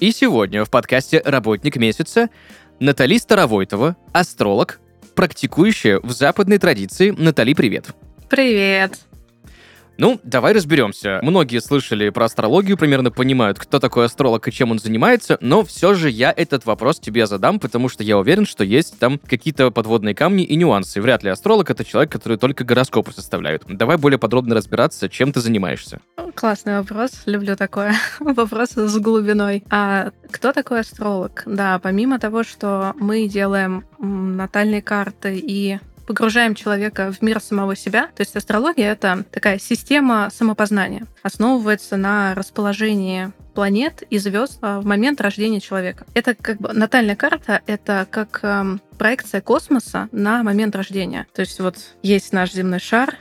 и сегодня в подкасте «Работник месяца» Натали Старовойтова, астролог, практикующая в западной традиции. Натали, привет. Привет. Ну, давай разберемся. Многие слышали про астрологию, примерно понимают, кто такой астролог и чем он занимается, но все же я этот вопрос тебе задам, потому что я уверен, что есть там какие-то подводные камни и нюансы. Вряд ли астролог — это человек, который только гороскопы составляет. Давай более подробно разбираться, чем ты занимаешься. Классный вопрос, люблю такое. Вопрос с глубиной. А кто такой астролог? Да, помимо того, что мы делаем натальные карты и погружаем человека в мир самого себя. То есть астрология — это такая система самопознания. Основывается на расположении планет и звезд в момент рождения человека. Это как бы натальная карта, это как проекция космоса на момент рождения. То есть вот есть наш земной шар,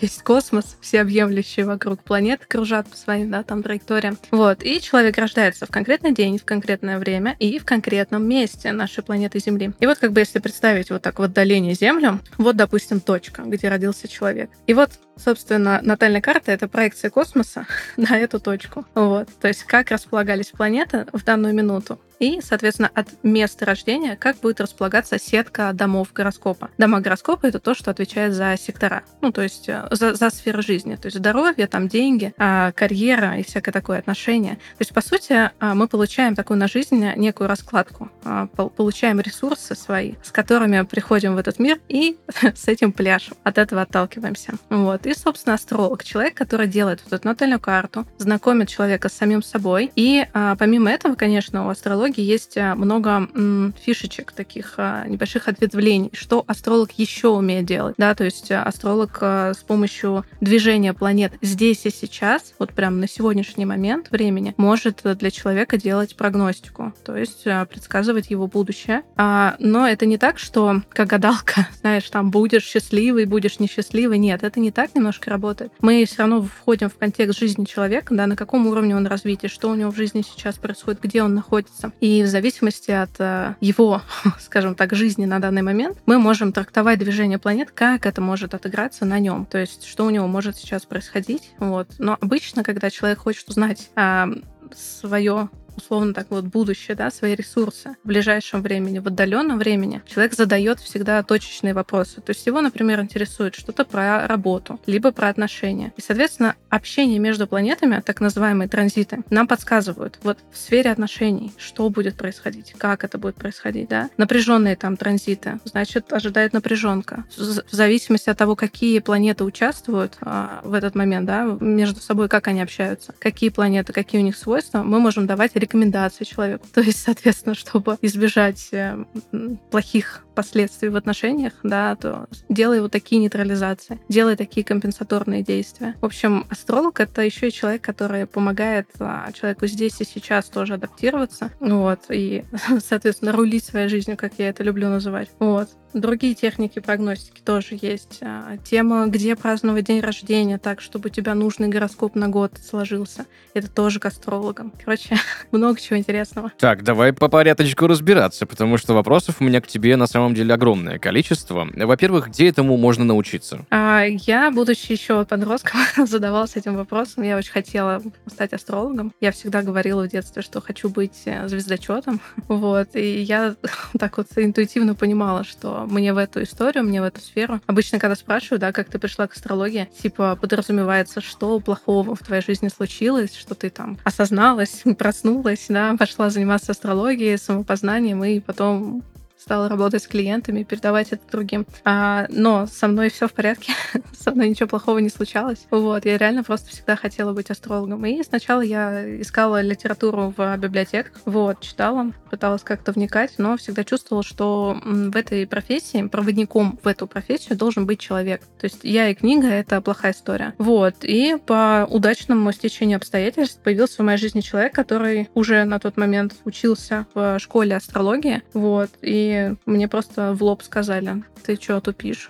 есть космос, всеобъемлющие вокруг планет кружат по своим, да, там траекториям. Вот, и человек рождается в конкретный день, в конкретное время и в конкретном месте нашей планеты Земли. И вот как бы если представить вот так в отдалении Землю, вот, допустим, точка, где родился человек. И вот, собственно, натальная карта — это проекция космоса на эту точку. Вот, то есть как располагались планеты в данную минуту. И, соответственно, от места рождения, как будет располагаться сетка домов гороскопа. Дома гороскопа — это то, что отвечает за сектора, ну, то есть за сферы жизни, то есть здоровье, там, деньги, карьера и всякое такое, отношения. То есть, по сути, мы получаем такую на жизнь некую раскладку, получаем ресурсы свои, с которыми приходим в этот мир и с этим пляшем, от этого отталкиваемся. Вот. И, собственно, астролог — человек, который делает вот эту натальную карту, знакомит человека с самим собой. И помимо этого, конечно, у астрологии есть много фишечек, таких небольших ответвлений, что астролог еще умеет делать. Да, то есть астролог с помощью движения планет здесь и сейчас, вот прям на сегодняшний момент времени, может для человека делать прогностику, то есть предсказывать его будущее. Но это не так, что как гадалка, знаешь, там будешь счастливый, будешь несчастливый. Нет, это не так немножко работает. Мы все равно входим в контекст жизни человека, да, на каком уровне он развития, что у него в жизни сейчас происходит, где он находится. И в зависимости от его, скажем так, жизни на данный момент, мы можем трактовать движение планет, как это может отыграться на нем, то есть что у него может сейчас происходить. Вот. Но обычно, когда человек хочет узнать свое, условно так вот, будущее, да, свои ресурсы в ближайшем времени, в отдаленном времени, человек задает всегда точечные вопросы. То есть его, например, интересует что-то про работу, либо про отношения. И, соответственно, общение между планетами, так называемые транзиты, нам подсказывают вот в сфере отношений, что будет происходить, как это будет происходить, да. Напряженные там транзиты, значит, ожидает напряженка. В зависимости от того, какие планеты участвуют в этот момент, да, между собой, как они общаются, какие планеты, какие у них свойства, мы можем давать рекомендации человеку. То есть, соответственно, чтобы избежать плохих последствий в отношениях, да, то делай вот такие нейтрализации, делай такие компенсаторные действия. В общем, астролог — это еще и человек, который помогает человеку здесь и сейчас тоже адаптироваться, вот, и, соответственно, рулить своей жизнью, как я это люблю называть. Вот. Другие техники прогностики тоже есть. Тема, где праздновать день рождения так, чтобы у тебя нужный гороскоп на год сложился. Это тоже к астрологам. Короче, много чего интересного. Так, давай по порядочку разбираться, потому что вопросов у меня к тебе на самом деле огромное количество. Во-первых, где этому можно научиться? Я, будучи еще подростком, задавалась этим вопросом. Я очень хотела стать астрологом. Я всегда говорила в детстве, что хочу быть звездочетом. Вот. И я так вот интуитивно понимала, что мне в эту историю, мне в эту сферу. Обычно, когда спрашиваю, да, как ты пришла к астрологии, типа, подразумевается, что плохого в твоей жизни случилось, что ты там осозналась, проснулась, да, пошла заниматься астрологией, самопознанием, и потом стала работать с клиентами, передавать это другим. Но со мной все в порядке, со мной ничего плохого не случалось. Вот, я реально просто всегда хотела быть астрологом. И сначала я искала литературу в библиотеках, вот, читала, пыталась как-то вникать, но всегда чувствовала, что в этой профессии, проводником в эту профессию должен быть человек. То есть я и книга — это плохая история. Вот, и по удачному стечению обстоятельств появился в моей жизни человек, который уже на тот момент учился в школе астрологии, вот, и мне просто в лоб сказали: ты чё тупишь?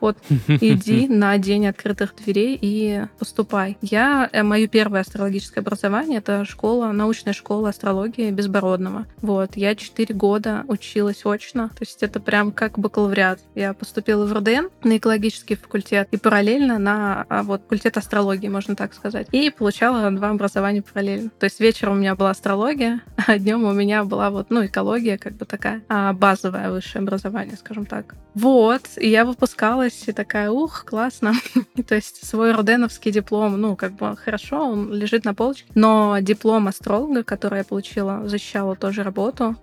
Вот, иди на день открытых дверей и поступай. Моё первое астрологическое образование — это научная школа астрологии Безбородного. Вот, я 4 года училась очно, то есть это прям как бакалавриат. Я поступила в РДН на экологический факультет и параллельно на факультет астрологии, можно так сказать. И получала 2 образования параллельно. То есть вечером у меня была астрология, а днем у меня была экология, как бы такая базовое высшее образование, скажем так. Вот, и я выпускалась, и такая, классно. То есть свой роденовский диплом, хорошо, он лежит на полочке. Но диплом астролога, который я получила, защищала тоже работу,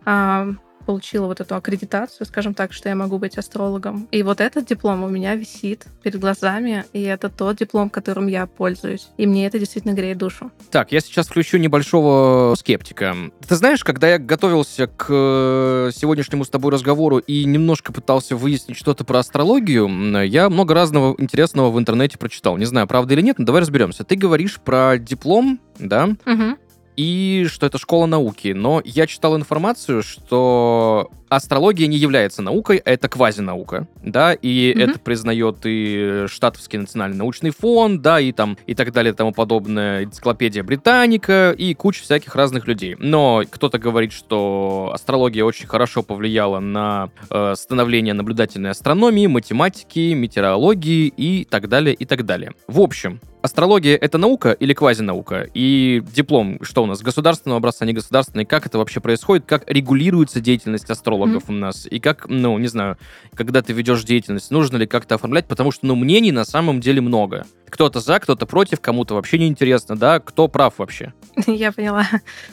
получила эту аккредитацию, скажем так, что я могу быть астрологом. И этот диплом у меня висит перед глазами, и это тот диплом, которым я пользуюсь. И мне это действительно греет душу. Так, я сейчас включу небольшого скептика. Ты знаешь, когда я готовился к сегодняшнему с тобой разговору и немножко пытался выяснить что-то про астрологию, я много разного интересного в интернете прочитал. Не знаю, правда или нет, но давай разберемся. Ты говоришь про диплом, да? Угу. И что это школа науки. Но я читал информацию, что астрология не является наукой, а это квазинаука, да, и это признает и Штатовский национальный научный фонд, да, и там, и так далее, и тому подобное, энциклопедия Британика и куча всяких разных людей. Но кто-то говорит, что астрология очень хорошо повлияла на становление наблюдательной астрономии, математики, метеорологии и так далее, и так далее. В общем, астрология — это наука или квазинаука? И диплом, что у нас, государственного образца, не государственный, как это вообще происходит, как регулируется деятельность астрологов у нас, и как, не знаю, когда ты ведешь деятельность, нужно ли как-то оформлять, потому что, мнений на самом деле много. Кто-то за, кто-то против, кому-то вообще не интересно, да, кто прав вообще? Я поняла.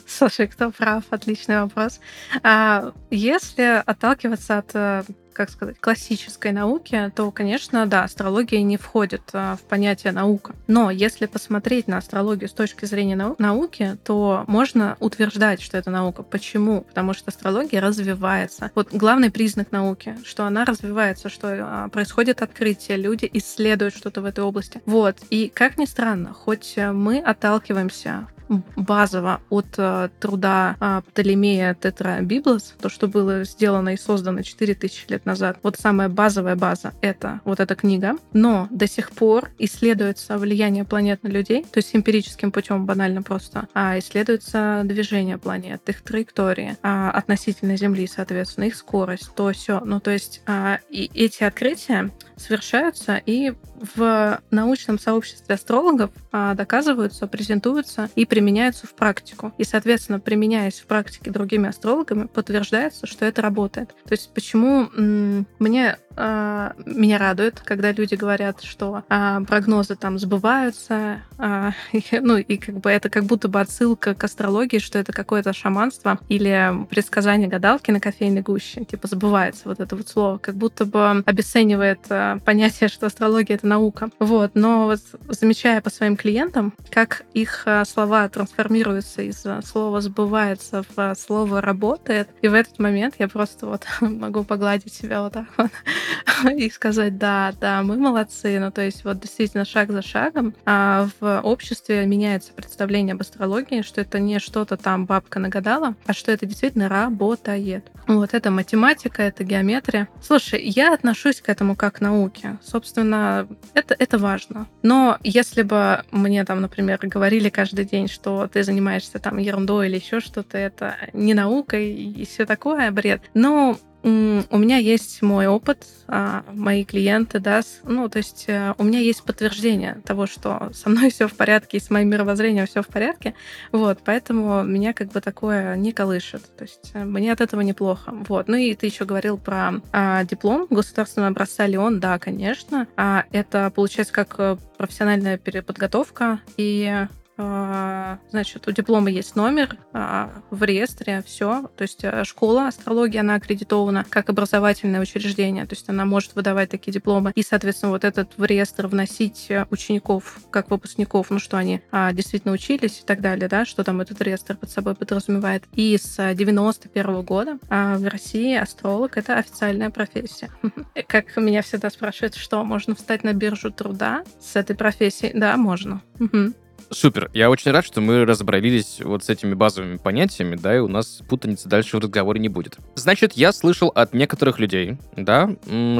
Слушай, кто прав? Отличный вопрос. Если отталкиваться от, классической науки, то, конечно, да, астрология не входит в понятие наука. Но если посмотреть на астрологию с точки зрения науки, то можно утверждать, что это наука. Почему? Потому что астрология развивается. Главный признак науки, что она развивается, что происходит открытие, люди исследуют что-то в этой области. И как ни странно, хоть мы отталкиваемся базово от труда Птолемея Тетрабиблос, то, что было сделано и создано 4000 лет назад, самая базовая база — это эта книга, но до сих пор исследуется влияние планет на людей, то есть эмпирическим путем банально просто, исследуется движение планет, их траектории относительно Земли, соответственно, их скорость, то все. То есть и эти открытия совершаются, и в научном сообществе астрологов доказываются, презентуются и применяются в практику. И, соответственно, применяясь в практике другими астрологами, подтверждается, что это работает. То есть почему меня радует, когда люди говорят, что прогнозы там сбываются, и это как будто бы отсылка к астрологии, что это какое-то шаманство или предсказание гадалки на кофейной гуще. Сбывается это слово, как будто бы обесценивает понятие, что астрология — это наука. Но замечая по своим клиентам, как их слова трансформируются из слова «сбывается» в слово «работает», и в этот момент я просто могу погладить себя так и сказать: да, мы молодцы. То есть действительно шаг за шагом в обществе меняется представление об астрологии, что это не что-то там бабка нагадала, а что это действительно работает. Это математика, это геометрия. Слушай, я отношусь к этому как к науке. Собственно, это важно. Но если бы мне там, например, говорили каждый день, что ты занимаешься там ерундой или еще что-то, это не наука и все такое, бред. Но у меня есть мой опыт, мои клиенты, да, то есть у меня есть подтверждение того, что со мной все в порядке и с моим мировоззрением все в порядке, поэтому меня такое не колышет, то есть мне от этого неплохо, и ты еще говорил про диплом государственного образца, ли он? Да, конечно, это получается как профессиональная переподготовка, и Значит, у диплома есть номер в реестре, все. То есть школа астрологии, она аккредитована как образовательное учреждение, то есть она может выдавать такие дипломы. И, соответственно, вот этот в реестр вносить учеников как выпускников, ну что они действительно учились и так далее, да, что там этот реестр под собой подразумевает. И с 91 года в России астролог — это официальная профессия. Как меня всегда спрашивают, что можно встать на биржу труда с этой профессией? Да, можно. Супер. Я очень рад, что мы разобрались вот с этими базовыми понятиями, да, и у нас путаницы дальше в разговоре не будет. Значит, я слышал от некоторых людей, да,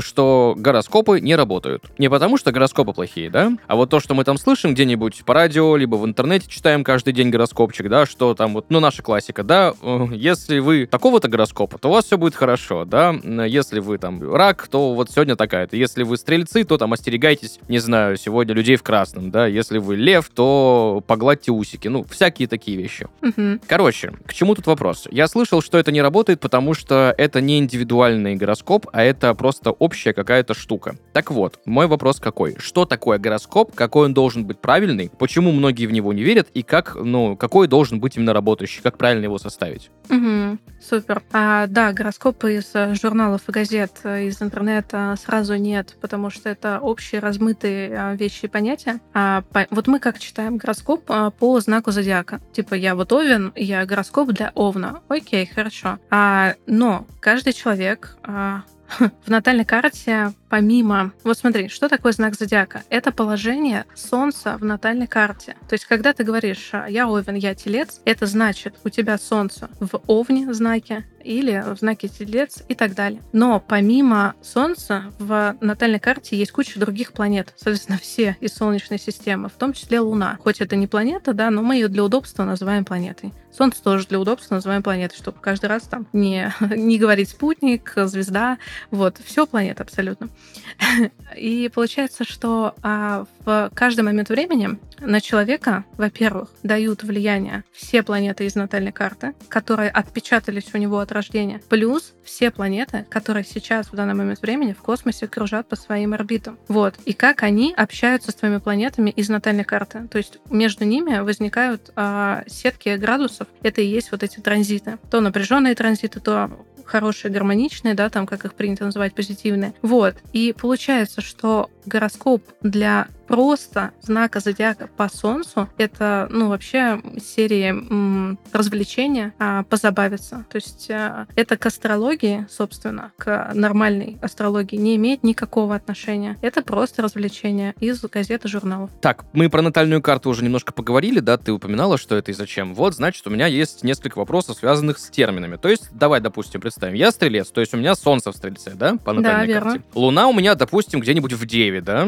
что гороскопы не работают. Не потому, что гороскопы плохие, да, а вот то, что мы там слышим где-нибудь по радио, либо в интернете читаем каждый день гороскопчик, да, что там вот, ну, наша классика, да, если вы такого-то гороскопа, то у вас все будет хорошо, да, если вы там рак, то вот сегодня такая-то, если вы стрельцы, то там остерегайтесь, не знаю, сегодня людей в красном, да, если вы лев, то погладьте усики. Ну, всякие такие вещи. Угу. Короче, к чему тут вопрос? Я слышал, что это не работает, потому что это не индивидуальный гороскоп, а это просто общая какая-то штука. Так вот, мой вопрос какой? Что такое гороскоп? Какой он должен быть правильный? Почему многие в него не верят? И как, ну, какой должен быть именно работающий? Как правильно его составить? Угу. Супер. Да, гороскопы из журналов и газет, из интернета сразу нет, потому что это общие размытые вещи и понятия. Вот мы как читаем гороскоп по знаку зодиака. Типа, я вот Овен, я гороскоп для Овна. Окей, хорошо. Но каждый человек... В натальной карте помимо... Вот смотри, что такое знак зодиака? Это положение Солнца в натальной карте. То есть, когда ты говоришь «я Овен, я Телец», это значит, у тебя Солнце в Овне знаке или в знаке Телец и так далее. Но помимо Солнца в натальной карте есть куча других планет. Соответственно, все из Солнечной системы, в том числе Луна. Хоть это не планета, да, но мы ее для удобства называем планетой. Солнце тоже для удобства называем планетой, чтобы каждый раз там не говорить спутник, звезда, вот, все планета абсолютно. И получается, что в каждый момент времени на человека, во-первых, дают влияние все планеты из натальной карты, которые отпечатались у него от рождения, плюс все планеты, которые сейчас в данный момент времени в космосе кружат по своим орбитам. Вот. И как они общаются с твоими планетами из натальной карты. То есть между ними возникают сетки градусов. Это и есть вот эти транзиты. То напряженные транзиты, то хорошие, гармоничные, да, там, как их принято называть, позитивные. Вот. И получается, что гороскоп для просто знака зодиака по Солнцу — это, ну, вообще серии развлечения, позабавиться. То есть это к астрологии, собственно, к нормальной астрологии не имеет никакого отношения. Это просто развлечение из газет и журналов. Так, мы про натальную карту уже немножко поговорили, да, ты упоминала, что это и зачем. Вот, значит, у меня есть несколько вопросов, связанных с терминами. То есть, давай, допустим, представим, я Стрелец, то есть у меня Солнце в Стрельце, да, по натальной карте. Луна у меня, допустим, где-нибудь в Деве, да?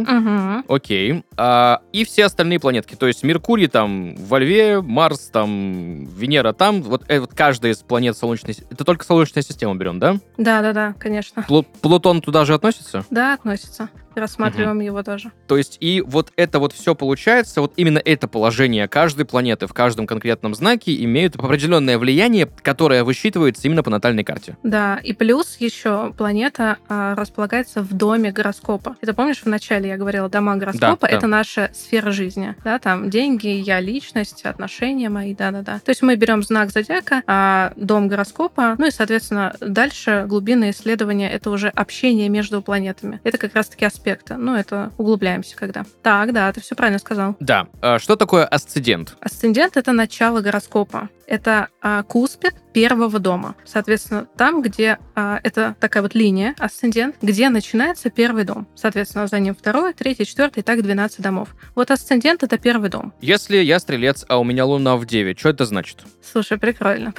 Угу. Окей. И все остальные планетки, то есть Меркурий там во Льве, Марс там, Венера там, вот, вот каждая из планет Солнечной, это только Солнечная система берем, да? Да, конечно. Плутон туда же относится? Да, относится. Рассматриваем его тоже. То есть и вот это вот все получается, вот именно это положение каждой планеты в каждом конкретном знаке имеют определенное влияние, которое высчитывается именно по натальной карте. Да, и плюс еще планета располагается в доме гороскопа. Это помнишь, в начале я говорила, дома гороскопа, да, это наша сфера жизни, да, там деньги, я личность, отношения мои, да. То есть мы берем знак зодиака, дом гороскопа, ну и, соответственно, дальше глубинное исследование — это уже общение между планетами. Это как раз-таки аспект. Ну, это углубляемся когда. Так, да, ты все правильно сказал. Да. Что такое асцендент? Асцендент — это начало гороскопа. Это куспид первого дома. Соответственно, там, где это такая вот линия, асцендент, где начинается первый дом. Соответственно, за ним второй, третий, четвертый, и так 12 домов. Вот асцендент — это первый дом. Если я Стрелец, а у меня Луна в Деве, что это значит? Слушай, прикольно.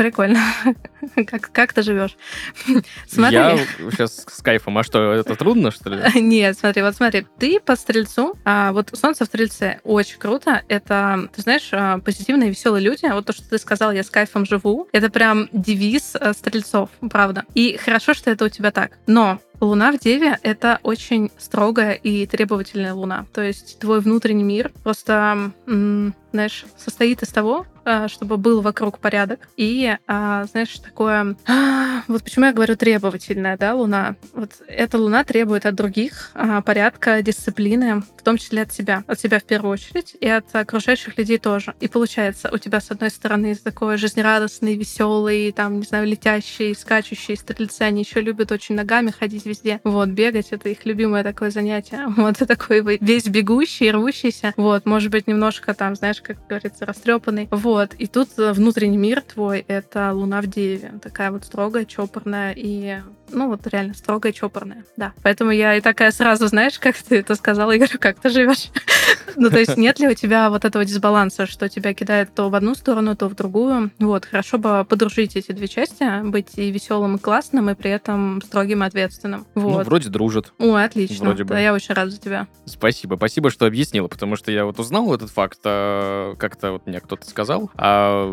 Как ты живешь? Смотри. Я сейчас с кайфом. А что, это трудно, что ли? Нет, смотри. Ты по Стрельцу, вот Солнце в Стрельце, очень круто. Это, ты знаешь, позитивные, веселые люди. Вот то, что ты сказал, я с кайфом живу. Это прям девиз стрельцов, правда. И хорошо, что это у тебя так. Но Луна в Деве — это очень строгая и требовательная Луна. То есть твой внутренний мир просто, знаешь, состоит из того, чтобы был вокруг порядок. И, знаешь, такое... Вот почему я говорю требовательная, да, Луна. Вот эта Луна требует от других порядка, дисциплины, в том числе от себя. От себя в первую очередь и от окружающих людей тоже. И получается, у тебя, с одной стороны, такой жизнерадостный, веселый, там, не знаю, летящий, скачущий, стрельцы. Они еще любят очень ногами ходить везде. Вот, бегать — это их любимое такое занятие. Вот, такой весь бегущий, рвущийся. Вот, может быть, немножко там, знаешь, как говорится, растрепанный. Вот, и тут внутренний мир твой — это Луна в Деве. Такая вот строгая, чопорная и... Ну, вот реально строгая, чопорная, да. Поэтому я и такая сразу, знаешь, как ты это сказала, я говорю, как ты живешь? Ну, то есть нет ли у тебя вот этого дисбаланса, что тебя кидает то в одну сторону, то в другую? Вот, хорошо бы подружить эти две части, быть и веселым, и классным, и при этом строгим, и ответственным. Вот. Ну, вроде дружат. Ой, отлично. Вроде бы. Да, я очень рада за тебя. Спасибо, что объяснила, потому что я вот узнал этот факт, как-то вот мне кто-то сказал, а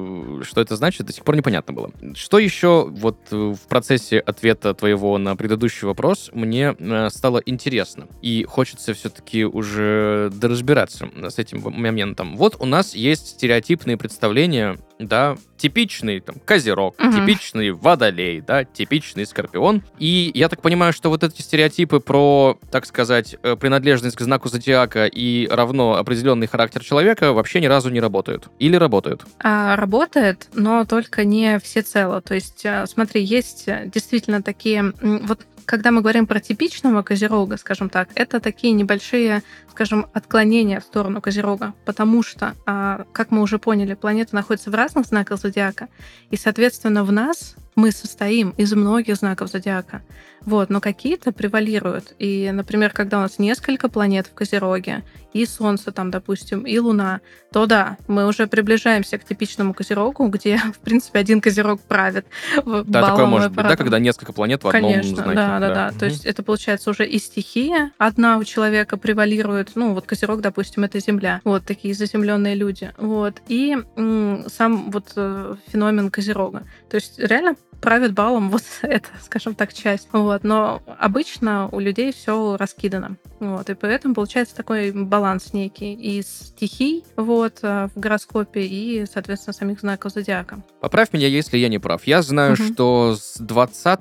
что это значит, до сих пор непонятно было. Что еще вот в процессе ответа твоего на предыдущий вопрос мне стало интересно, и хочется все-таки уже доразбираться с этим моментом. Вот у нас есть стереотипные представления, да, типичный там Козерог, типичный Водолей, да, типичный Скорпион. И я так понимаю, что вот эти стереотипы про, так сказать, принадлежность к знаку зодиака и равно определенный характер человека вообще ни разу не работают. Или работают? Работает, но только не всецело. То есть, смотри, есть действительно такие... Вот когда мы говорим про типичного Козерога, скажем так, это такие небольшие, скажем, отклонения в сторону Козерога, потому что, как мы уже поняли, планета находится в разных знаках зодиака, и, соответственно, в нас мы состоим из многих знаков зодиака. Вот, но какие-то превалируют. И, например, когда у нас несколько планет в Козероге, и Солнце там, допустим, и Луна, то да, мы уже приближаемся к типичному Козерогу, где, в принципе, один Козерог правит. Да, такое может быть, да, когда несколько планет в одном знаке. Конечно, да. То есть это, получается, уже и стихия одна у человека превалирует. Ну, вот Козерог, допустим, это Земля. Вот такие заземленные люди. Вот. И сам вот феномен Козерога. То есть реально правит балом вот это, скажем так, часть. Вот. Но обычно у людей все раскидано. Вот. И поэтому получается такой баланс некий из стихий вот, в гороскопе и, соответственно, самих знаков зодиака. Поправь меня, если я не прав. Я знаю, что с 20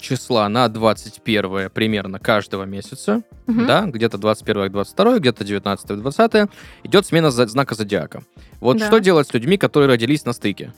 числа на 21 примерно каждого месяца, да, где-то 21-22, где-то 19-20, идет смена знака зодиака. Вот да. Что делать с людьми, которые родились на стыке?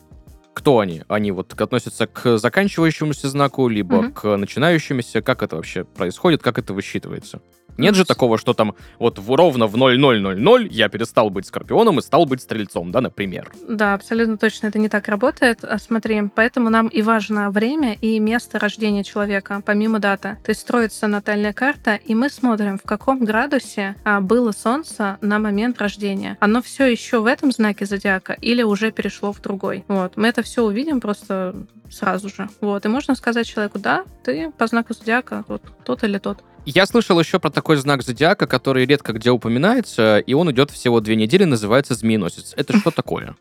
Кто они? Они вот относятся к заканчивающемуся знаку, либо к начинающемуся? Как это вообще происходит? Как это высчитывается? Нет же такого, что там вот ровно в 00:00 я перестал быть Скорпионом и стал быть Стрельцом, да, например? Да, абсолютно точно, это не так работает. Смотри, поэтому нам и важно время и место рождения человека, помимо даты. То есть строится натальная карта, и мы смотрим, в каком градусе было Солнце на момент рождения. Оно все еще в этом знаке зодиака или уже перешло в другой? Вот, мы это все увидим просто сразу же. Вот, и можно сказать человеку, да, ты по знаку зодиака вот тот или тот. Я слышал еще про такой знак зодиака, который редко где упоминается, и он идет всего 2 недели, называется змееносец. Это что такое?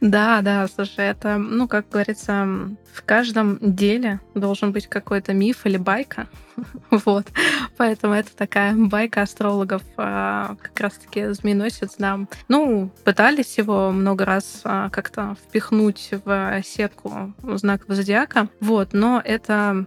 Да, слушай, это, ну, как говорится, в каждом деле должен быть какой-то миф или байка. Вот. Поэтому это такая байка астрологов. Как раз-таки змееносец нам. Ну, пытались его много раз как-то впихнуть в сетку знаков зодиака. Вот, но это...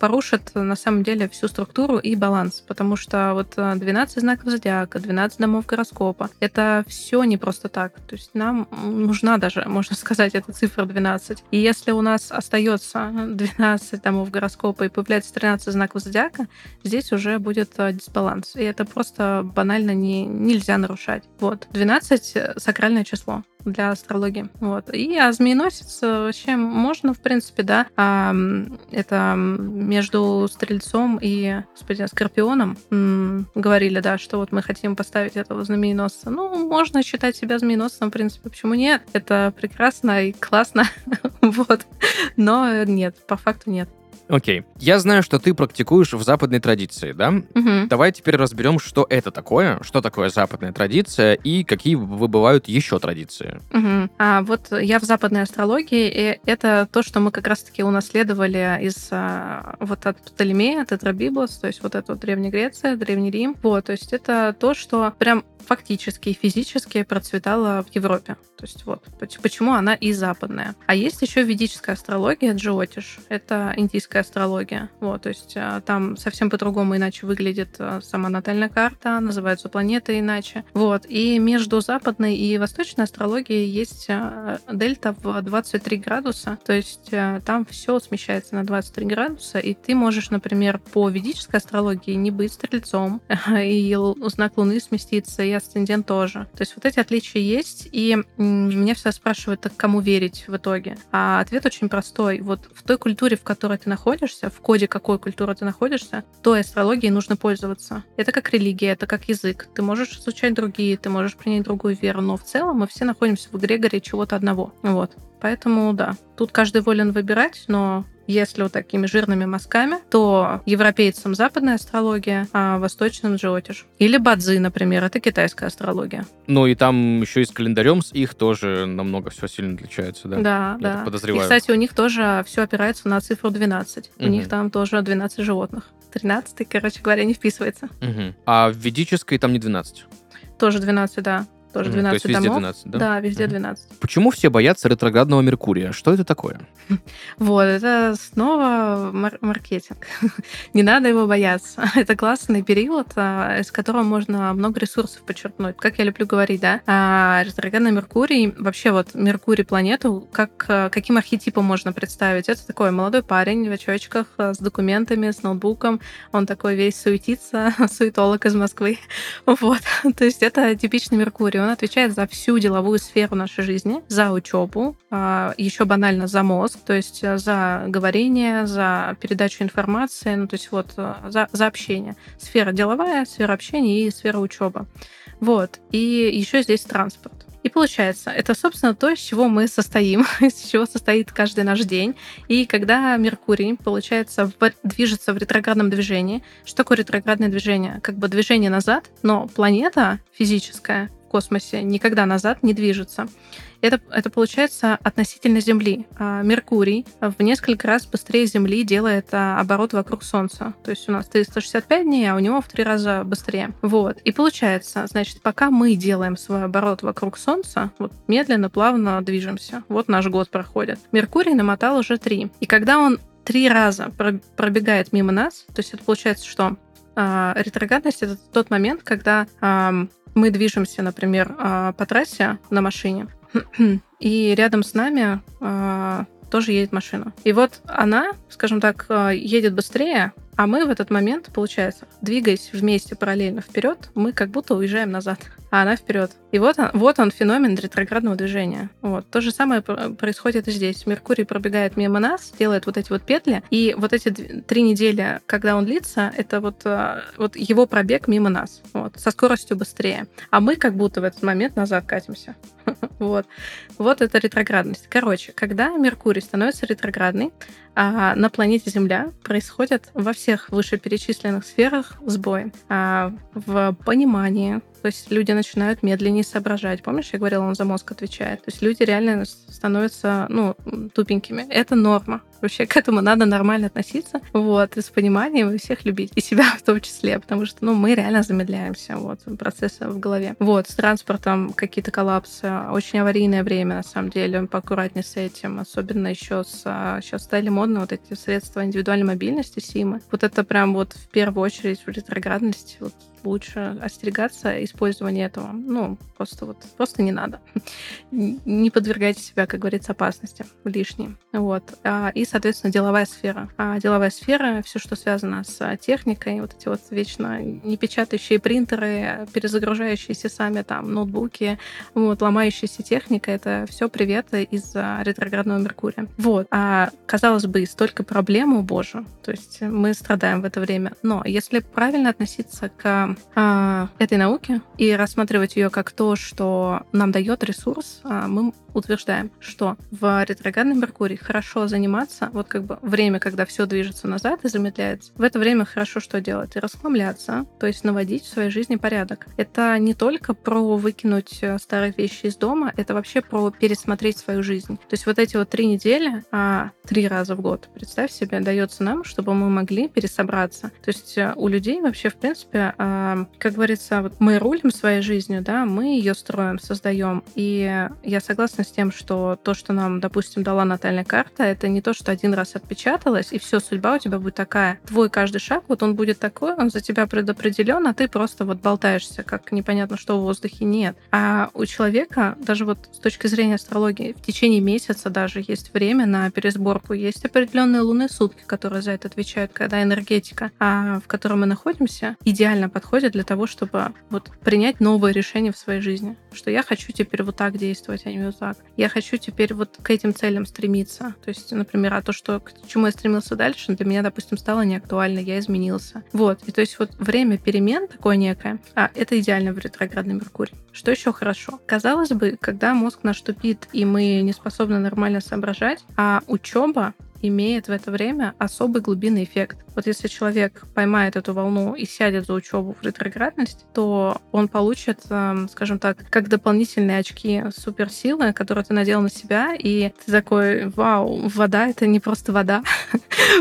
порушит, на самом деле, всю структуру и баланс, потому что вот 12 знаков зодиака, 12 домов гороскопа, это все не просто так. То есть нам нужна даже, можно сказать, эта цифра 12. И если у нас остается 12 домов гороскопа и появляется 13 знаков зодиака, здесь уже будет дисбаланс. И это просто банально нельзя нарушать. Вот. 12 — сакральное число для астрологии. Вот. И змееносец вообще можно, в принципе, да, это между Стрельцом и, господи, Скорпионом говорили, да, что вот мы хотим поставить этого змееносца. Ну, можно считать себя змееносцем, в принципе, почему нет? Это прекрасно и классно, вот. Но нет, по факту нет. Окей. Я знаю, что ты практикуешь в западной традиции, да? Угу. Давай теперь разберем, что это такое, что такое западная традиция и какие бывают еще традиции. Угу. А вот я в западной астрологии, и это то, что мы как раз-таки унаследовали из вот от Птолемея, Тетрабиблос, то есть вот это вот Древняя Греция, Древний Рим. Вот, то есть это то, что прям фактически и физически процветала в Европе. То есть вот почему она и западная. А есть еще ведическая астрология, джиотиш. Это индийская астрология. Вот, то есть там совсем по-другому иначе выглядит сама натальная карта, называются планеты иначе. Вот. И между западной и восточной астрологией есть дельта в 23 градуса. То есть там все смещается на 23 градуса, и ты можешь, например, по ведической астрологии не быть стрельцом, и знак Луны сместится, и асцендент тоже. То есть вот эти отличия есть, и меня всегда спрашивают, так кому верить в итоге? А ответ очень простой. Вот в той культуре, в которой ты находишься, в коде какой культуры ты находишься, той астрологией нужно пользоваться. Это как религия, это как язык. Ты можешь изучать другие, ты можешь принять другую веру, но в целом мы все находимся в эгрегоре чего-то одного. Вот. Поэтому, да, тут каждый волен выбирать, но если вот такими жирными мазками, то европейцам западная астрология, а восточным джиотиш. Или бадзи, например, это китайская астрология. Ну и там еще и с календарем их тоже намного все сильно отличается, да? Да, я так подозреваю. И, кстати, у них тоже все опирается на цифру 12. У них там тоже 12 животных. 13-й, короче говоря, не вписывается. Угу. А в ведической там не 12? Тоже 12, да. Тоже 12 то есть везде домов. 12, да? Да, везде 12. Почему все боятся ретроградного Меркурия? Что это такое? Вот, это снова маркетинг. Не надо его бояться. Это классный период, из которого можно много ресурсов почерпнуть. Как я люблю говорить, да? Ретроградный Меркурий, вообще вот Меркурий планету, каким архетипом можно представить? Это такой молодой парень в очечках с документами, с ноутбуком. Он такой весь суетится, суетолог из Москвы. Вот. То есть это типичный Меркурий. Он отвечает за всю деловую сферу нашей жизни, за учебу, еще банально за мозг, то есть за говорение, за передачу информации, ну то есть вот за общение. Сфера деловая, сфера общения и сфера учебы. Вот. И еще здесь транспорт. И получается, это, собственно, то, из чего мы состоим, из чего состоит каждый наш день. И когда Меркурий, получается, движется в ретроградном движении, что такое ретроградное движение? Как бы движение назад, но планета физическая в космосе никогда назад не движется. Это получается относительно Земли. Меркурий в несколько раз быстрее Земли делает оборот вокруг Солнца. То есть у нас 365 дней, а у него в 3 раза быстрее. Вот. И получается, значит, пока мы делаем свой оборот вокруг Солнца, вот медленно, плавно движемся. Вот наш год проходит. Меркурий намотал уже 3. И когда он 3 раза пробегает мимо нас, то есть это получается, что ретроградность — это тот момент, когда мы движемся, например, по трассе на машине, и рядом с нами тоже едет машина. И вот она, скажем так, едет быстрее, а мы в этот момент, получается, двигаясь вместе параллельно вперед, мы как будто уезжаем назад, а она вперед. И вот он феномен ретроградного движения. Вот. То же самое происходит и здесь. Меркурий пробегает мимо нас, делает вот эти вот петли, и вот эти 3 недели, когда он длится, это вот его пробег мимо нас, вот, со скоростью быстрее. А мы как будто в этот момент назад катимся. Вот. Вот это ретроградность. Короче, когда Меркурий становится ретроградный, на планете Земля происходят во всех вышеперечисленных сферах сбои. В понимании, то есть люди начинают медленнее соображать. Помнишь, я говорила, он за мозг отвечает. То есть люди реально становятся, тупенькими. Это норма. Вообще к этому надо нормально относиться. Вот. И с пониманием, и всех любить. И себя в том числе. Потому что, мы реально замедляемся. Вот. Процессы в голове. Вот. С транспортом какие-то коллапсы. Очень аварийное время, на самом деле. Поаккуратнее с этим. Особенно еще сейчас стали модно вот эти средства индивидуальной мобильности, СИМы. Вот это прям вот в первую очередь в ретроградности вот. Лучше остерегаться использования этого. Просто не надо. Не подвергайте себя, как говорится, опасности лишней. Вот. И, соответственно, деловая сфера. Деловая сфера, все, что связано с техникой, вот эти вот вечно непечатающие принтеры, перезагружающиеся сами там ноутбуки, ломающаяся техника, это все привет из ретроградного Меркурия. Вот. Казалось бы, столько проблем, о боже. То есть мы страдаем в это время. Но если правильно относиться к этой науки и рассматривать ее как то, что нам дает ресурс, мы утверждаем, что в ретроградный Меркурий хорошо заниматься, вот как бы время, когда все движется назад и замедляется, в это время хорошо что делать? Расхламляться, то есть наводить в своей жизни порядок. Это не только про выкинуть старые вещи из дома, это вообще про пересмотреть свою жизнь. То есть вот эти вот 3 недели, 3 раза в год, представь себе, дается нам, чтобы мы могли пересобраться. То есть у людей вообще, в принципе, как говорится, вот мы рулим своей жизнью, да, мы ее строим, создаем. И я согласна с тем, что то, что нам, допустим, дала натальная карта, это не то, что один раз отпечаталось, и все, судьба у тебя будет такая. Твой каждый шаг, вот он будет такой, он за тебя предопределен, а ты просто вот болтаешься, как непонятно что в воздухе. Нет. А у человека, даже вот с точки зрения астрологии, в течение месяца даже есть время на пересборку, есть определенные лунные сутки, которые за это отвечают, когда энергетика, в которой мы находимся, идеально подходит для того, чтобы вот принять новые решения в своей жизни. Что я хочу теперь вот так действовать, а не вот так. Я хочу теперь вот к этим целям стремиться. То есть, например, то, что, к чему я стремился дальше, для меня, допустим, стало неактуально, я изменился. Вот. И то есть вот время перемен такое некое, это идеально в ретроградный Меркурий. Что еще хорошо? Казалось бы, когда мозг наш тупит, и мы не способны нормально соображать, а учеба имеет в это время особый глубинный эффект. Вот если человек поймает эту волну и сядет за учебу в ретроградность, то он получит, скажем так, как дополнительные очки суперсилы, которые ты надел на себя, и ты такой: вау, вода — это не просто вода.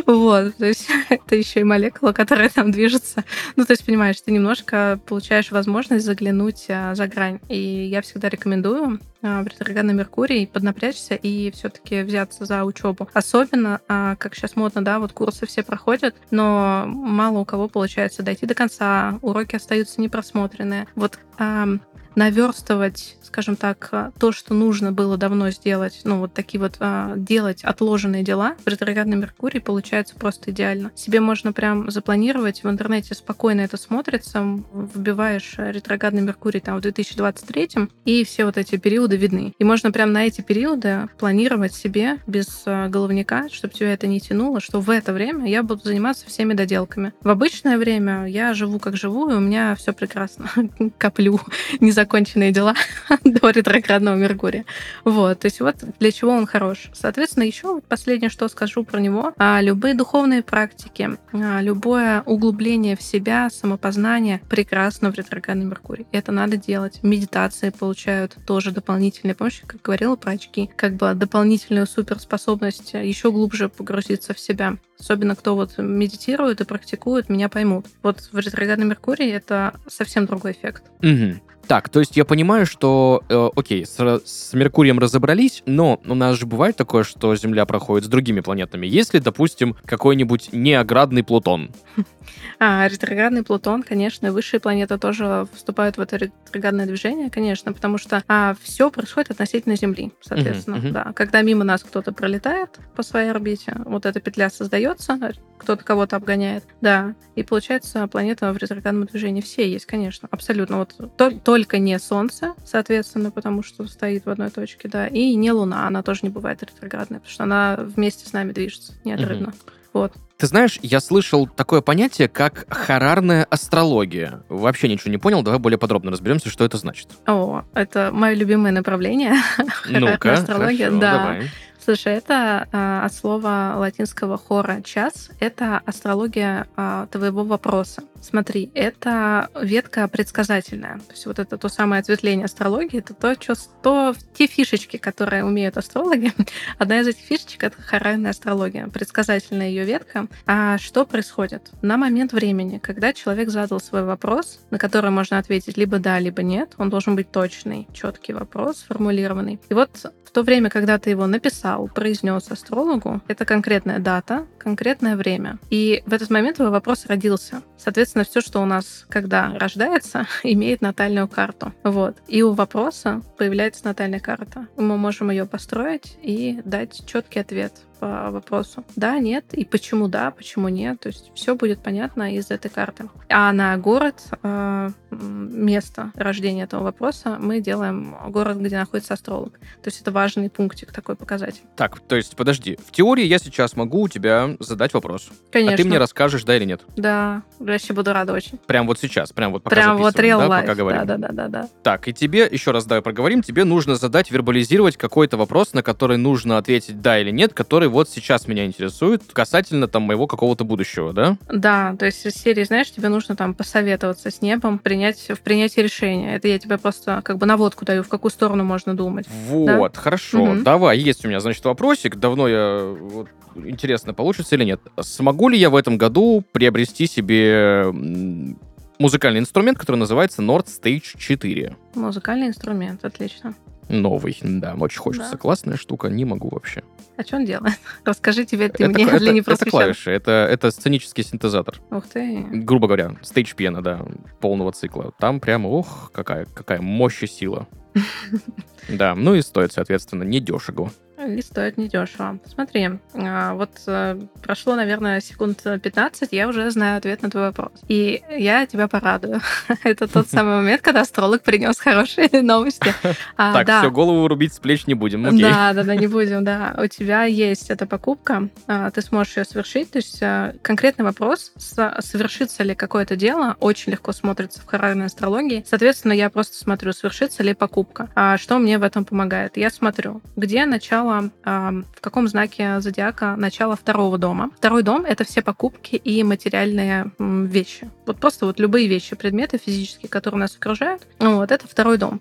Вот, то есть это еще и молекула, которая там движется. Ну, то есть, понимаешь, ты немножко получаешь возможность заглянуть за грань. И я всегда рекомендую в ретроградный Меркурий поднапрячься и все-таки взяться за учебу. Особенно, как сейчас модно, да, вот курсы все проходят, но мало у кого получается дойти до конца, уроки остаются непросмотренные. Вот наверстывать, скажем так, то, что нужно было давно сделать, ну, вот такие вот делать отложенные дела, в ретроградный Меркурий получается просто идеально. Себе можно прям запланировать, в интернете спокойно это смотрится, вбиваешь ретроградный Меркурий там в 2023, и все вот эти периоды видны. И можно прям на эти периоды планировать себе без головняка, чтобы тебя это не тянуло, что в это время я буду заниматься всеми доделками. В обычное время я живу как живу, и у меня все прекрасно. Коплю незаконченные дела до ретроградного Меркурия. Вот, то есть вот для чего он хорош. Соответственно, еще последнее, что скажу про него. Любые духовные практики, любое углубление в себя, самопознание прекрасно в ретроградном Меркурии. Это надо делать. Медитации получают тоже дополнительные помощи, как говорила про очки, как бы дополнительную суперспособность еще глубже погрузиться в себя. Особенно кто вот медитирует и практикует, меня поймут. Вот в ретроградном Меркурии это совсем другой эффект. Угу. Так, то есть я понимаю, что, окей, с Меркурием разобрались, но у нас же бывает такое, что Земля проходит с другими планетами. Если, допустим, какой-нибудь неоградный Плутон. Ретроградный Плутон, конечно, высшие планеты тоже вступают в это ретроградное движение, конечно, потому что все происходит относительно Земли, соответственно. Uh-huh, uh-huh. Да. Когда мимо нас кто-то пролетает по своей орбите, вот эта петля создается, кто-то кого-то обгоняет, да, и получается планета в ретроградном движении. Все есть, конечно, абсолютно. Вот только не Солнце, соответственно, потому что стоит в одной точке, да, и не Луна, она тоже не бывает ретроградная, потому что она вместе с нами движется неотрывно. Uh-huh. Вот. Ты знаешь, я слышал такое понятие, как хорарная астрология. Вообще ничего не понял, давай более подробно разберемся, что это значит. О, это мое любимое направление. Ну-ка, астрология, хорошо, да. Давай. Слушай, это от слова латинского хора «час». Это астрология твоего вопроса. Смотри, это ветка предсказательная. То есть вот это то самое ответвление астрологии, это те фишечки, которые умеют астрологи. Одна из этих фишечек — это хорарная астрология, предсказательная ее ветка. А что происходит? На момент времени, когда человек задал свой вопрос, на который можно ответить либо да, либо нет, он должен быть точный, четкий вопрос, сформулированный. И вот в то время, когда ты его написал, произнес астрологу, это конкретная дата, конкретное время. И в этот момент твой вопрос родился. Соответственно, все, что у нас, когда рождается, имеет натальную карту. Вот. И у вопроса появляется натальная карта. Мы можем ее построить и дать четкий ответ по вопросу. Да, нет, и почему да, почему нет. То есть все будет понятно из этой карты. А на город место рождения этого вопроса мы делаем город, где находится астролог. То есть это важный пунктик, такой показатель. Так, то есть, подожди, в теории я сейчас могу у тебя задать вопрос. Конечно. А ты мне расскажешь, да или нет? Да, я вообще буду рада очень. Прям вот сейчас, прям вот пока записываем, вот real life, пока говорим. Да. Так, и тебе, еще раз давай проговорим, тебе нужно задать, вербализировать какой-то вопрос, на который нужно ответить да или нет, который вот сейчас меня интересует, касательно там моего какого-то будущего, да? Да, то есть из серии, знаешь, тебе нужно там посоветоваться с небом, в принятии решения. Это я тебе просто как бы наводку даю, в какую сторону можно думать. Вот, да? Хорошо. Угу. Давай, есть у меня, значит, вопросик. Давно я... Вот, интересно, получится или нет. Смогу ли я в этом году приобрести себе музыкальный инструмент, который называется Nord Stage 4? Музыкальный инструмент, отлично. Новый, да, очень хочется. Да. Классная штука, не могу вообще. А что он делает? Расскажи тебе, мне для непросвещенных. Это клавиши, это сценический синтезатор. Ух ты. Грубо говоря, стейдж-пиано, да, полного цикла. Там прямо, ох, какая мощь и сила. Да, ну и стоит, соответственно, недешево. И стоит недешево. Смотри, вот прошло, наверное, секунд 15, я уже знаю ответ на твой вопрос. И я тебя порадую. Это тот самый момент, когда астролог принес хорошие новости. Так, все, голову рубить с плеч не будем. Да, не будем, да. У тебя есть эта покупка, ты сможешь ее совершить. То есть конкретный вопрос, совершится ли какое-то дело, очень легко смотрится в хорарной астрологии. Соответственно, я просто смотрю, совершится ли покупка. Что мне в этом помогает? Я смотрю, где начало, в каком знаке зодиака начало второго дома. Второй дом — это все покупки и материальные вещи. Вот просто вот любые вещи, предметы физические, которые нас окружают. Вот это второй дом.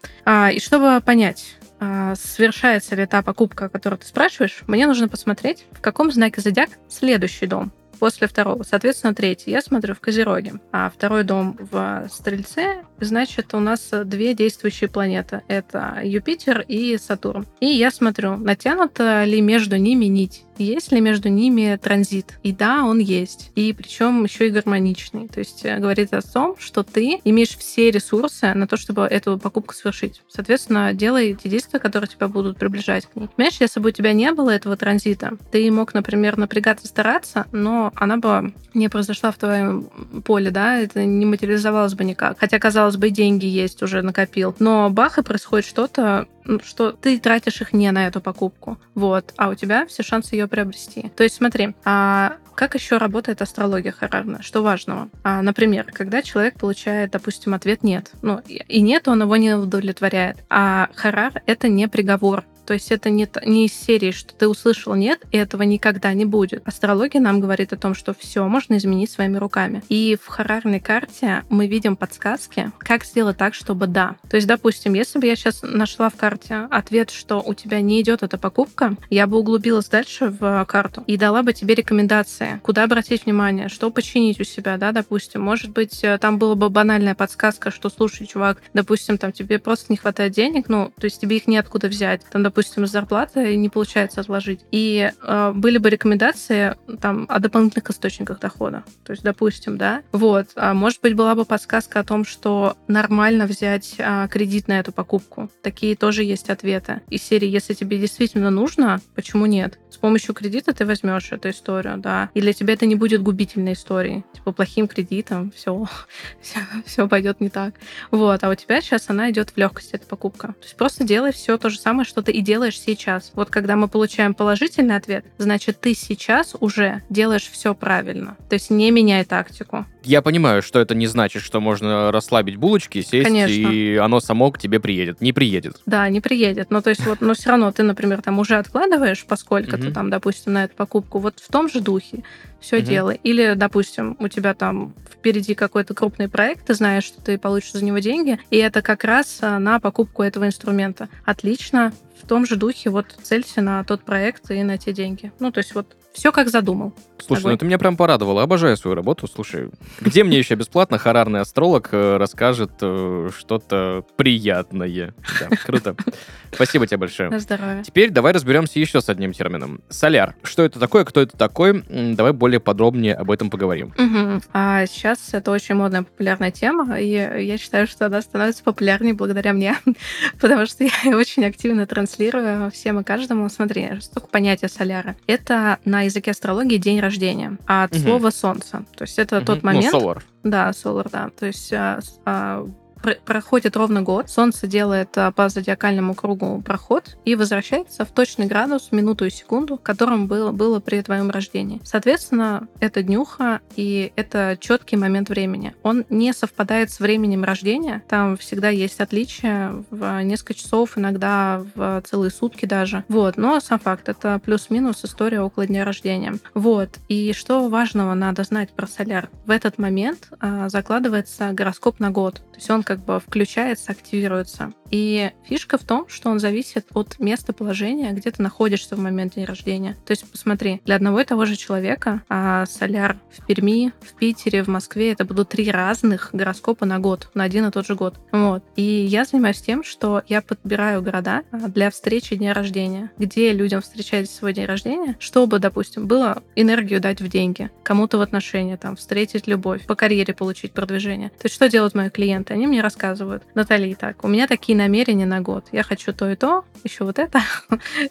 И чтобы понять, совершается ли та покупка, о которой ты спрашиваешь, мне нужно посмотреть, в каком знаке зодиак следующий дом после второго. Соответственно, третий. Я смотрю в Козероге. А второй дом в Стрельце. Значит, у нас две действующие планеты. Это Юпитер и Сатурн. И я смотрю, натянута ли между ними нить. Есть ли между ними транзит. И да, он есть. И причем еще и гармоничный. То есть говорит о том, что ты имеешь все ресурсы на то, чтобы эту покупку совершить. Соответственно, делай те действия, которые тебя будут приближать к ней. Понимаешь, если бы у тебя не было этого транзита, ты мог, например, напрягаться, стараться, но она бы не произошла в твоем поле, да, это не материализовалось бы никак. Хотя, казалось бы, деньги есть, уже накопил. Но бах, и происходит что-то, что ты тратишь их не на эту покупку. Вот. А у тебя все шансы ее приобрести. То есть смотри, как еще работает астрология хорарная? Что важного? Например, когда человек получает, допустим, ответ «нет». Ну, и «нет», он его не удовлетворяет. А хорар — это не приговор. То есть это не из серии, что ты услышал «нет», и этого никогда не будет. Астрология нам говорит о том, что все можно изменить своими руками. И в хорарной карте мы видим подсказки, как сделать так, чтобы «да». То есть, допустим, если бы я сейчас нашла в карте ответ, что у тебя не идет эта покупка, я бы углубилась дальше в карту и дала бы тебе рекомендации, куда обратить внимание, что починить у себя, да, допустим. Может быть, там была бы банальная подсказка, что «слушай, чувак, допустим, там тебе просто не хватает денег, ну, то есть тебе их неоткуда взять». Там, допустим, зарплаты не получается отложить. И были бы рекомендации там о дополнительных источниках дохода. То есть, допустим, да. Вот. А может быть, была бы подсказка о том, что нормально взять кредит на эту покупку. Такие тоже есть ответы. Из серии, если тебе действительно нужно, почему нет? С помощью кредита ты возьмешь эту историю, да. И для тебя это не будет губительной историей. Типа плохим кредитом все пойдет не так. Вот. А у тебя сейчас она идет в легкость, эта покупка. То есть просто делай все то же самое, что ты и делаешь сейчас. Вот когда мы получаем положительный ответ, значит, ты сейчас уже делаешь все правильно. То есть не меняй тактику. Я понимаю, что это не значит, что можно расслабить булочки, сесть, конечно, и оно само к тебе приедет. Не приедет. Да, не приедет. Но то есть вот, но все равно ты, например, там уже откладываешь, поскольку ты там, допустим, на эту покупку, вот в том же духе все делай. Или, допустим, у тебя там впереди какой-то крупный проект, ты знаешь, что ты получишь за него деньги, и это как раз на покупку этого инструмента. Отлично. В том же духе вот целься на тот проект и на те деньги. Ну, то есть вот все как задумал. Слушай, ну ты меня прям порадовала. Обожаю свою работу. Слушай, где мне еще бесплатно хорарный астролог расскажет что-то приятное? Да, круто. Спасибо тебе большое. На здоровье. Теперь давай разберемся еще с одним термином. Соляр. Что это такое, кто это такой? Давай более подробнее об этом поговорим. Сейчас это очень модная, популярная тема, и я считаю, что она становится популярнее благодаря мне, потому что я очень активно транслирую всем и каждому. Смотри, что такое понятие соляра? Это на языке астрологии день рождения, от слова солнце. То есть это тот момент... Ну, solar. Да, solar, да. То есть проходит ровно год, Солнце делает по зодиакальному кругу проход и возвращается в точный градус, минуту и секунду, которым было при твоем рождении. Соответственно, это днюха, и это четкий момент времени. Он не совпадает с временем рождения, там всегда есть отличия в несколько часов, иногда в целые сутки даже. Вот. Но сам факт, это плюс-минус история около дня рождения. Вот. И что важного надо знать про соляр? В этот момент закладывается гороскоп на год. То есть он как бы включается, активируется. И фишка в том, что он зависит от местоположения, где ты находишься в момент дня рождения. То есть посмотри, для одного и того же человека соляр в Перми, в Питере, в Москве — это будут три разных гороскопа на год, на один и тот же год. Вот. И я занимаюсь тем, что я подбираю города для встречи дня рождения, где людям встречать свой день рождения, чтобы, допустим, было энергию дать в деньги, кому-то в отношения, там, встретить любовь, по карьере получить продвижение. То есть что делают мои клиенты? Они мне рассказывают: Натали, так, у меня такие намерения на год. Я хочу то и то, еще вот это,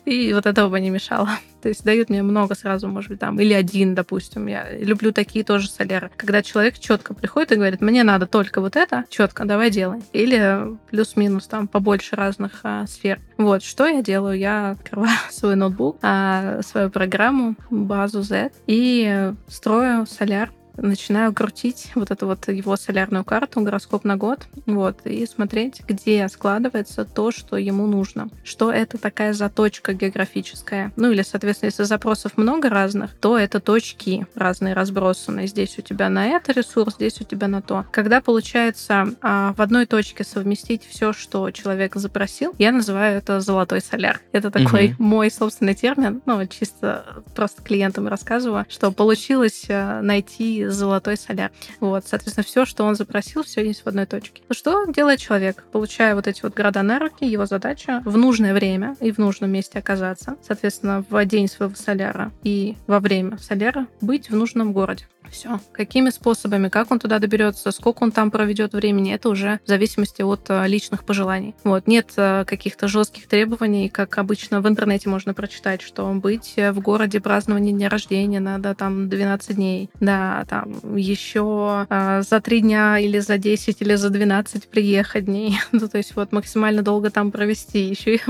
и вот этого бы не мешало. То есть дают мне много сразу, может быть, там, или один, допустим. Я люблю такие тоже соляры. Когда человек четко приходит и говорит: мне надо только вот это, четко, давай делай. Или плюс-минус там побольше разных сфер. Вот, что я делаю? Я открываю свой ноутбук, свою программу, базу Z, и строю соляр. Начинаю крутить вот эту вот его солярную карту, гороскоп на год, вот, и смотреть, где складывается то, что ему нужно. Что это такая заточка географическая. Ну или, соответственно, если запросов много разных, то это точки разные разбросаны. Здесь у тебя на это ресурс, здесь у тебя на то. Когда получается в одной точке совместить все, что человек запросил, я называю это золотой соляр. Это такой мой собственный термин, ну, чисто просто клиентам рассказываю, что получилось найти золотой соляр. Вот, соответственно, все, что он запросил, все есть в одной точке. Что делает человек? Получая вот эти вот города на руки, его задача в нужное время и в нужном месте оказаться, соответственно, в день своего соляра и во время соляра быть в нужном городе. Все. Какими способами, как он туда доберется, сколько он там проведет времени, это уже в зависимости от личных пожеланий. Вот. Нет каких-то жестких требований, как обычно в интернете можно прочитать, что быть в городе празднования дня рождения надо там 12 дней, да, там еще за 3 дня или за 10 или за 12 приехать дней, ну, то есть вот максимально долго там провести, еще и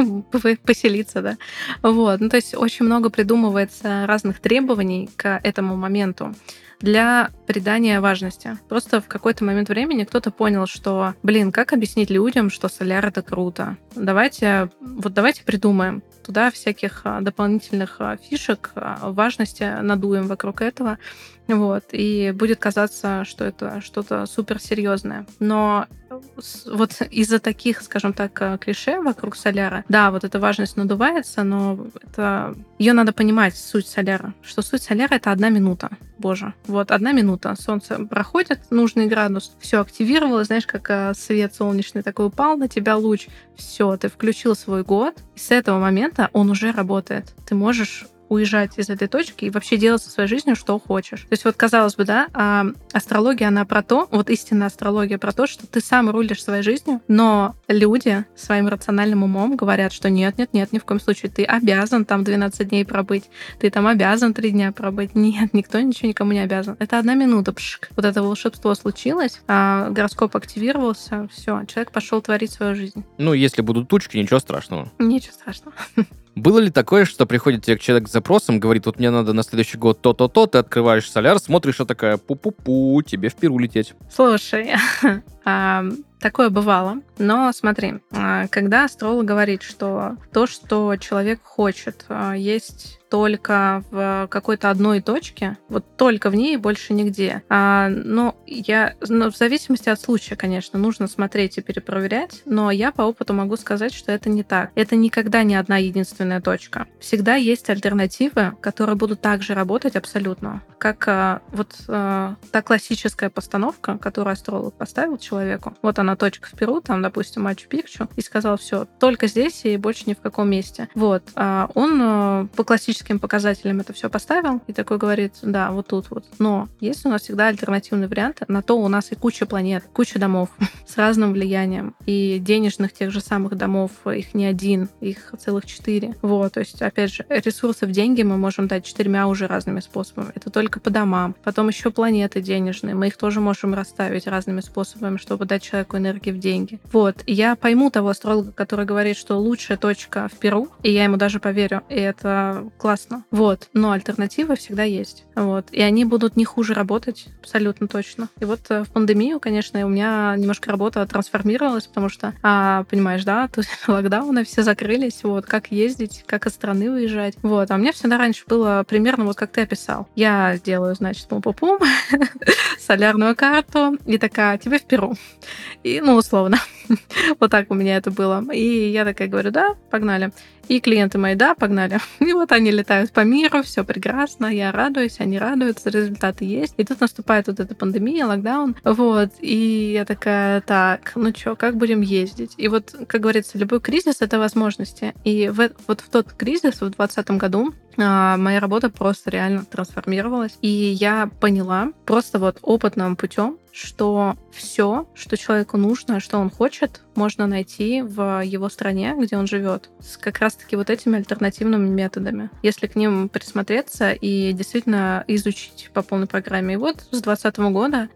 поселиться, да. Вот. Ну, то есть очень много придумывается разных требований к этому моменту для придания важности. Просто в какой-то момент времени кто-то понял, что, блин, как объяснить людям, что соляр — это круто? Давайте придумаем. Туда всяких дополнительных фишек, важности надуем вокруг этого. Вот. И будет казаться, что это что-то суперсерьезное. Но вот из-за таких, скажем так, клише вокруг соляра, да, вот эта важность надувается, но ее надо понимать, суть соляра. Что суть соляра — это 1 минута. Боже. Вот 1 минута. Солнце проходит, нужный градус, все активировалось, знаешь, как свет солнечный такой упал на тебя луч. Все, ты включил свой год, и с этого момента он уже работает. Ты можешь уезжать из этой точки и вообще делать со своей жизнью, что хочешь. То есть вот, казалось бы, да, астрология, она про то, вот истинная астрология про то, что ты сам рулишь своей жизнью, но люди своим рациональным умом говорят, что нет, ни в коем случае, ты обязан там 12 дней пробыть, ты там обязан 3 дня пробыть. Нет, никто ничего никому не обязан. Это 1 минута, пшик. Вот это волшебство случилось, гороскоп активировался, все, человек пошел творить свою жизнь. Ну, если будут тучки, ничего страшного. Ничего страшного. Было ли такое, что приходит тебе человек с запросом, говорит: вот мне надо на следующий год то-то-то, ты открываешь соляр, смотришь, а такая: пу-пу-пу, тебе в Перу лететь. Слушай, такое бывало, но смотри, когда астролог говорит, что то, что человек хочет, есть только в какой-то одной точке, вот только в ней, больше нигде. В зависимости от случая, конечно, нужно смотреть и перепроверять, но я по опыту могу сказать, что это не так. Это никогда не одна единственная точка. Всегда есть альтернативы, которые будут также работать абсолютно, как та классическая постановка, которую астролог поставил человеку. Вот она, точка в Перу, там, допустим, Мачу-Пикчу, и сказал: все, только здесь и больше ни в каком месте. Вот. Он по классическим показателям это все поставил и такой говорит: да, вот тут вот. Но есть у нас всегда альтернативный вариант, на то у нас и куча планет, куча домов с разным влиянием, и денежных тех же самых домов, их не один, их целых 4. Вот, то есть, опять же, ресурсов, деньги мы можем дать 4 уже разными способами. Это только по домам. Потом еще планеты денежные, мы их тоже можем расставить разными способами, чтобы дать человеку энергии в деньги. Вот. И я пойму того астролога, который говорит, что лучшая точка в Перу, и я ему даже поверю, и это классно. Вот. Но альтернативы всегда есть. Вот. И они будут не хуже работать, абсолютно точно. И вот в пандемию, конечно, у меня немножко работа трансформировалась, потому что, понимаешь, да, тут локдауны, все закрылись, вот, как ездить, как из страны выезжать. Вот. А у меня всегда раньше было примерно вот как ты описал. Я сделаю, значит, пум-пум-пум, солярную карту, и такая, тебе в Перу. И, ну, условно. Вот так у меня это было. И я такая говорю, да, погнали. И клиенты мои, да, погнали. И вот они летают по миру, все прекрасно, я радуюсь, они радуются, результаты есть. И тут наступает вот эта пандемия, локдаун, вот. И я такая, так, ну что, как будем ездить? И вот, как говорится, любой кризис — это возможности. И вот в тот кризис, в 2020 году, моя работа просто реально трансформировалась. И я поняла просто вот опытным путем, что все, что человеку нужно, что он хочет, можно найти в его стране, где он живет, с как раз-таки вот этими альтернативными методами, если к ним присмотреться и действительно изучить по полной программе. И вот с 2020 года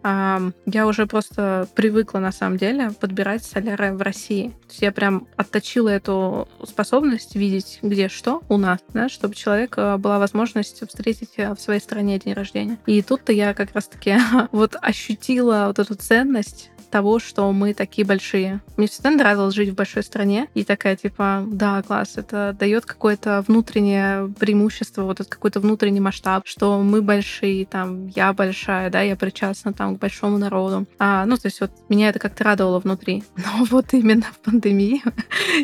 я уже просто привыкла, на самом деле, подбирать соляры в России. То есть я прям отточила эту способность видеть, где что у нас, да, чтобы человек была возможность встретить в своей стране день рождения. И тут-то я как раз-таки вот ощутила вот эту ценность того, что мы такие большие. Мне всегда нравилось жить в большой стране, и такая, типа, да, класс, это дает какое-то внутреннее преимущество, вот этот какой-то внутренний масштаб, что мы большие, там, я большая, да, я причастна, там, к большому народу. Ну, то есть вот меня это как-то радовало внутри. Но вот именно в пандемии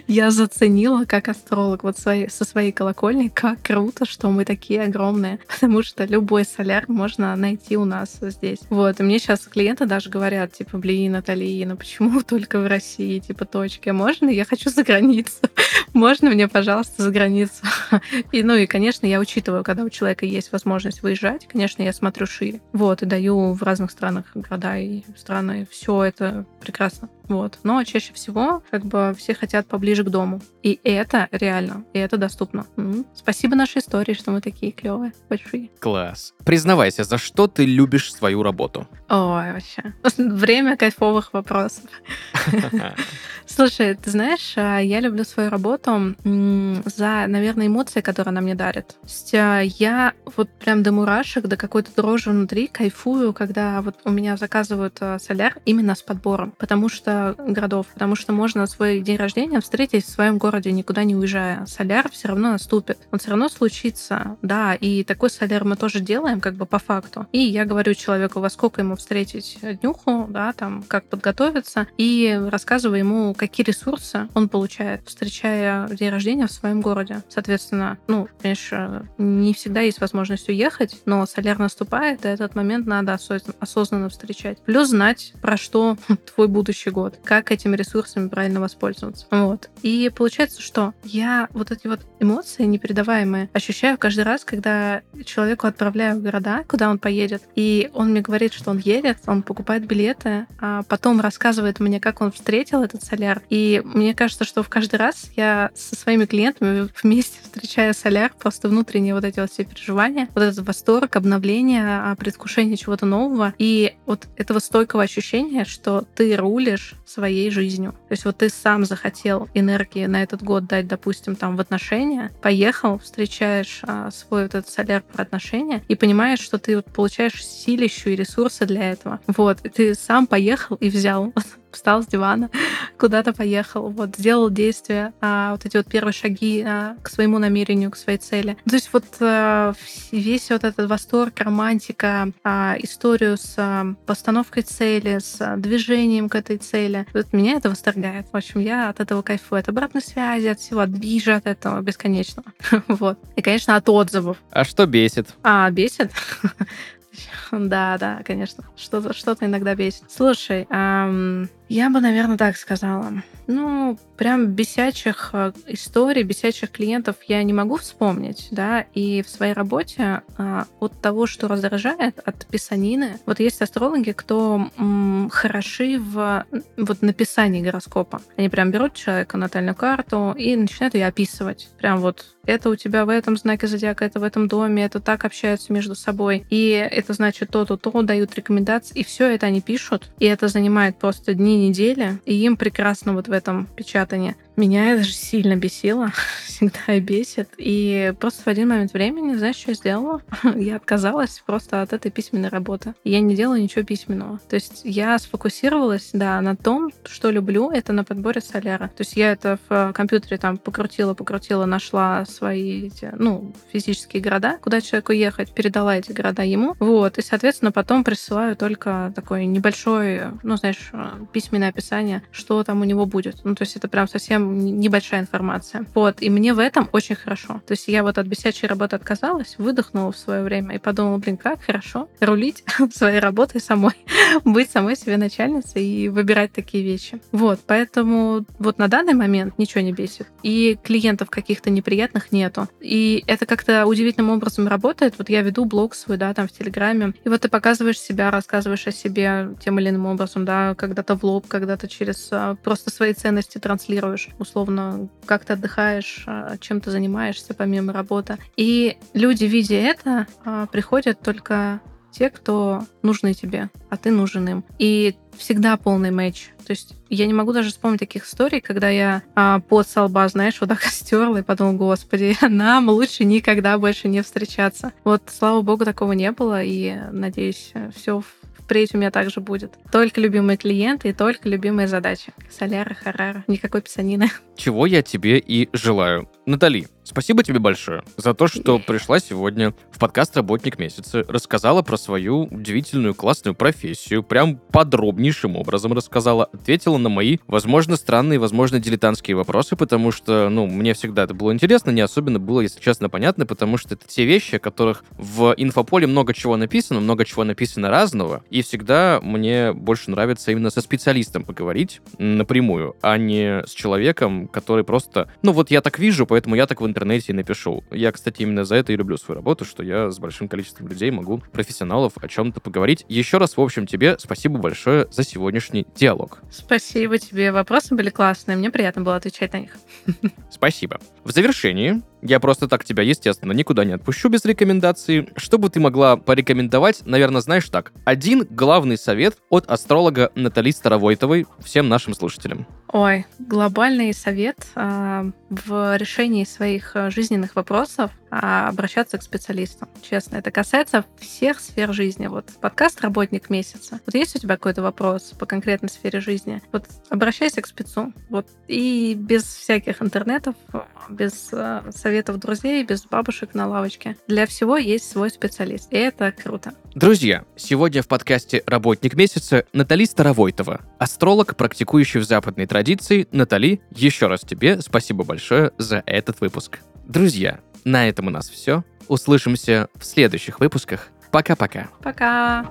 я заценила, как астролог, вот со своей колокольни, как круто, что мы такие огромные, потому что любой соляр можно найти у нас здесь. Вот, и мне сейчас клиенты даже говорят, типа, блин, Натали, ну почему только в России, типа, точки? Можно? Я хочу за границу. Можно мне, пожалуйста, за границу? И, ну и, конечно, я учитываю, когда у человека есть возможность выезжать, конечно, я смотрю шире. Вот, и даю в разных странах города и страны. Все это прекрасно. Вот. Но чаще всего, как бы, все хотят поближе к дому. И это реально, и это доступно. Спасибо нашей истории, что мы такие клевые, большие. Класс. Признавайся, за что ты любишь свою работу? Ой, вообще. Время кайфовых вопросов. Слушай, ты знаешь, я люблю свою работу за, наверное, эмоции, которые она мне дарит. То есть я вот прям до мурашек, до какой-то дрожи внутри кайфую, когда вот у меня заказывают соляр именно с подбором, потому что городов, потому что можно свой день рождения встретить в своем городе, никуда не уезжая. Соляр все равно наступит, он все равно случится, да, и такой соляр мы тоже делаем, как бы по факту. И я говорю человеку, во сколько ему встретить днюху, да, там, как подготовиться, и рассказываю ему, какие ресурсы он получает, встречая день рождения в своем городе. Соответственно, ну, конечно, не всегда есть возможность уехать, но соляр наступает, и этот момент надо осознанно встречать. Плюс знать, про что твой будущий год, как этими ресурсами правильно воспользоваться. Вот. И получается, что я вот эти вот эмоции непередаваемые ощущаю каждый раз, когда человеку отправляю в города, куда он поедет, и он мне говорит, что он едет, он покупает билеты, а потом рассказывает мне, как он встретил этот соляр. И мне кажется, что в каждый раз я со своими клиентами вместе встречаю соляр, просто внутренние вот эти вот все переживания, вот этот восторг, обновление, предвкушение чего-то нового, и вот этого стойкого ощущения, что ты рулишь своей жизнью. То есть вот ты сам захотел энергии на этот год дать, допустим, там, в отношения, поехал, встречаешь свой вот этот соляр про отношения и понимаешь, что ты вот получаешь силищу и ресурсы для этого. Вот. И ты сам поехал и взял, встал с дивана, куда-то поехал, вот, сделал действия, вот эти вот первые шаги к своему намерению, к своей цели. То есть вот весь вот этот восторг, романтика, историю с постановкой цели, с движением к этой цели, вот меня это восторгает. В общем, я от этого кайфую, от обратной связи, от всего, от движа, от этого бесконечного. Вот. И, конечно, от отзывов. А что бесит? Бесит? Да, конечно. Что-то иногда бесит. Слушай, я бы, наверное, так сказала. Ну, прям бесячих историй, бесячих клиентов я не могу вспомнить, да, и в своей работе от того, что раздражает, от писанины, вот есть астрологи, кто хороши в вот написании гороскопа. Они прям берут человека, натальную карту, и начинают ее описывать. Прям вот это у тебя в этом знаке зодиака, это в этом доме, это так общаются между собой, и это значит то-то, дают рекомендации, и все это они пишут, и это занимает просто дни, недели, и им прекрасно вот в этом печатании. Меня это же сильно бесило, всегда и бесит. И просто в один момент времени, знаешь, что я сделала? Я отказалась просто от этой письменной работы. Я не делала ничего письменного. То есть я сфокусировалась, да, на том, что люблю, это на подборе соляра. То есть я это в компьютере там покрутила, нашла свои физические города, куда человеку ехать, передала эти города ему. Вот. И, соответственно, потом присылаю только такое небольшое, письменное описание, что там у него будет. То есть это прям совсем небольшая информация. Вот. И мне в этом очень хорошо. То есть я вот от бесячей работы отказалась, выдохнула в свое время и подумала, как хорошо рулить своей работой самой, быть самой себе начальницей и выбирать такие вещи. Вот. Поэтому вот на данный момент ничего не бесит. И клиентов каких-то неприятных нету. И это как-то удивительным образом работает. Вот я веду блог свой, да, там в Телеграме. И вот ты показываешь себя, рассказываешь о себе тем или иным образом, да, когда-то в лоб, когда-то через просто свои ценности транслируешь. Условно, как ты отдыхаешь, чем ты занимаешься помимо работы. И люди, видя это, приходят только те, кто нужны тебе, а ты нужен им. И всегда полный матч. То есть я не могу даже вспомнить таких историй, когда я пот со лба, вот так стерла и подумала, господи, нам лучше никогда больше не встречаться. Вот, слава богу, такого не было, и, надеюсь, все впредь у меня также будет. Только любимые клиенты и только любимые задачи. Соляр, хорар, никакой писанины. Чего я тебе и желаю. Натали, спасибо тебе большое за то, что пришла сегодня в подкаст «Работник месяца», рассказала про свою удивительную классную профессию, прям подробнейшим образом рассказала, ответила на мои, возможно, странные, возможно, дилетантские вопросы, потому что, мне всегда это было интересно, не особенно было, если честно, понятно, потому что это те вещи, о которых в инфополе много чего написано разного, и всегда мне больше нравится именно со специалистом поговорить напрямую, а не с человеком, который просто, я так вижу, поэтому я так в интернете и напишу. Я, кстати, именно за это и люблю свою работу, что я с большим количеством людей могу, профессионалов, о чем-то поговорить. Еще раз, в общем, тебе спасибо большое за сегодняшний диалог. Спасибо тебе. Вопросы были классные. Мне приятно было отвечать на них. Спасибо. В завершении я просто так тебя, естественно, никуда не отпущу без рекомендации. Что бы ты могла порекомендовать, наверное, знаешь так, один главный совет от астролога Натали Старовойтовой всем нашим слушателям. Ой, глобальный совет в решении своих жизненных вопросов обращаться к специалистам. Честно, это касается всех сфер жизни. Вот подкаст «Работник месяца». Вот есть у тебя какой-то вопрос по конкретной сфере жизни? Вот обращайся к спецу. Вот. И без всяких интернетов, без советов друзей, без бабушек на лавочке. Для всего есть свой специалист. И это круто. Друзья, сегодня в подкасте «Работник месяца» Натали Старовойтова, астролог, практикующий в западной традиции. Натали, еще раз тебе спасибо большое за этот выпуск. Друзья, на этом у нас все. Услышимся в следующих выпусках. Пока-пока. Пока.